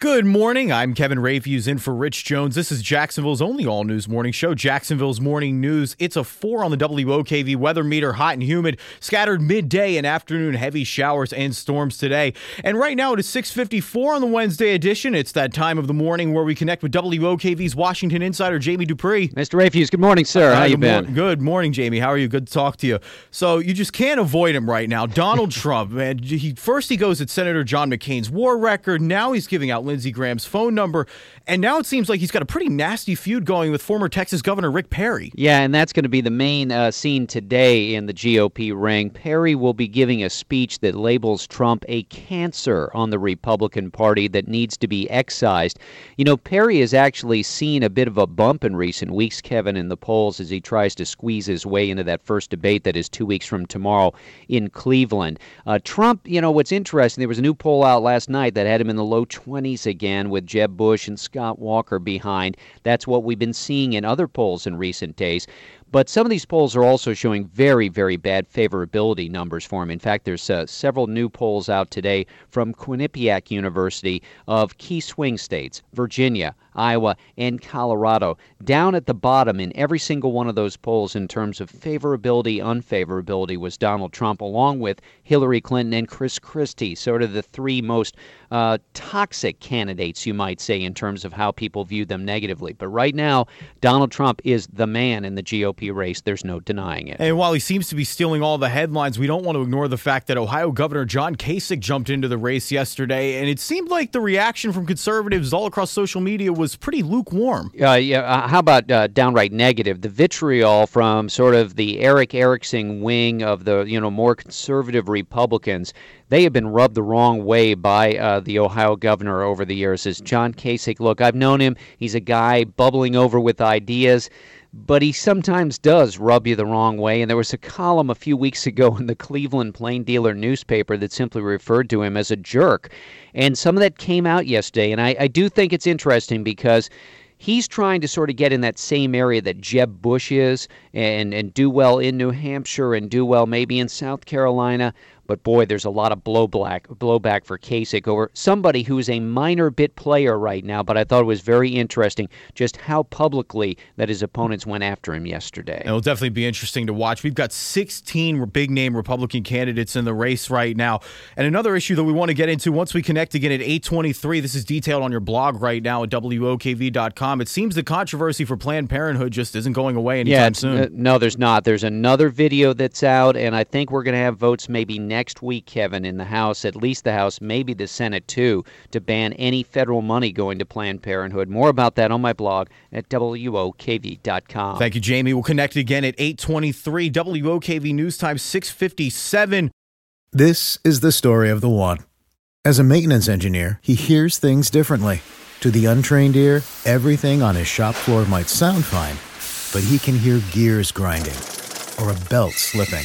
Good morning. I'm Kevin Rayfuse in for Rich Jones. This is Jacksonville's only all-news morning show, Jacksonville's Morning News. It's a 4 on the WOKV weather meter, hot and humid, scattered midday and afternoon heavy showers and storms today. And right now it is 6:54 on the Wednesday edition. It's that time of the morning where we connect with WOKV's Washington insider, Jamie Dupree. Mr. Rayfuse, good morning, sir. How you been? Good morning, Jamie. How are you? Good to talk to you. So you just can't avoid him right now. Donald Trump, man. First he goes at Senator John McCain's war record. Now he's giving out Lindsey Graham's phone number, and now it seems like he's got a pretty nasty feud going with former Texas Governor Rick Perry. Yeah, and that's going to be the main scene today in the GOP ring. Perry will be giving a speech that labels Trump a cancer on the Republican Party that needs to be excised. You know, Perry has actually seen a bit of a bump in recent weeks, Kevin, in the polls as he tries to squeeze his way into that first debate that is 2 weeks from tomorrow in Cleveland. Trump, you know, what's interesting, there was a new poll out last night that had him in the low 20s again, with Jeb Bush and Scott Walker behind. That's what we've been seeing in other polls in recent days. But some of these polls are also showing very, very bad favorability numbers for him. In fact, there's several new polls out today from Quinnipiac University of key swing states, Virginia, Iowa, and Colorado, down at the bottom in every single one of those polls in terms of favorability, unfavorability was Donald Trump, along with Hillary Clinton and Chris Christie, sort of the three most toxic candidates, you might say, in terms of how people view them negatively. But right now, Donald Trump is the man in the GOP race. There's no denying it. And while he seems to be stealing all the headlines, we don't want to ignore the fact that Ohio Governor John Kasich jumped into the race yesterday, and it seemed like the reaction from conservatives all across social media was pretty lukewarm. How about downright negative? The vitriol from sort of the Eric Erickson wing of the, you know, more conservative Republicans. They have been rubbed the wrong way by the Ohio governor over the years. As John Kasich, look, I've known him. He's a guy bubbling over with ideas, but he sometimes does rub you the wrong way. And there was a column a few weeks ago in the Cleveland Plain Dealer newspaper that simply referred to him as a jerk. And some of that came out yesterday. And I do think it's interesting because he's trying to sort of get in that same area that Jeb Bush is and do well in New Hampshire and do well maybe in South Carolina. But, boy, there's a lot of blowback for Kasich over somebody who is a minor bit player right now. But I thought it was very interesting just how publicly that his opponents went after him yesterday. It'll definitely be interesting to watch. We've got 16 big-name Republican candidates in the race right now. And another issue that we want to get into once we connect again at 8:23, this is detailed on your blog right now at WOKV.com. It seems the controversy for Planned Parenthood just isn't going away anytime soon. No, there's not. There's another video that's out, and I think we're going to have votes maybe next week, Kevin, in the House, at least the House, maybe the Senate, too, to ban any federal money going to Planned Parenthood. More about that on my blog at WOKV.com. Thank you, Jamie. We'll connect again at 8:23, WOKV News Time 6:57. This is the story of the one. As a maintenance engineer, he hears things differently. To the untrained ear, everything on his shop floor might sound fine, but he can hear gears grinding or a belt slipping.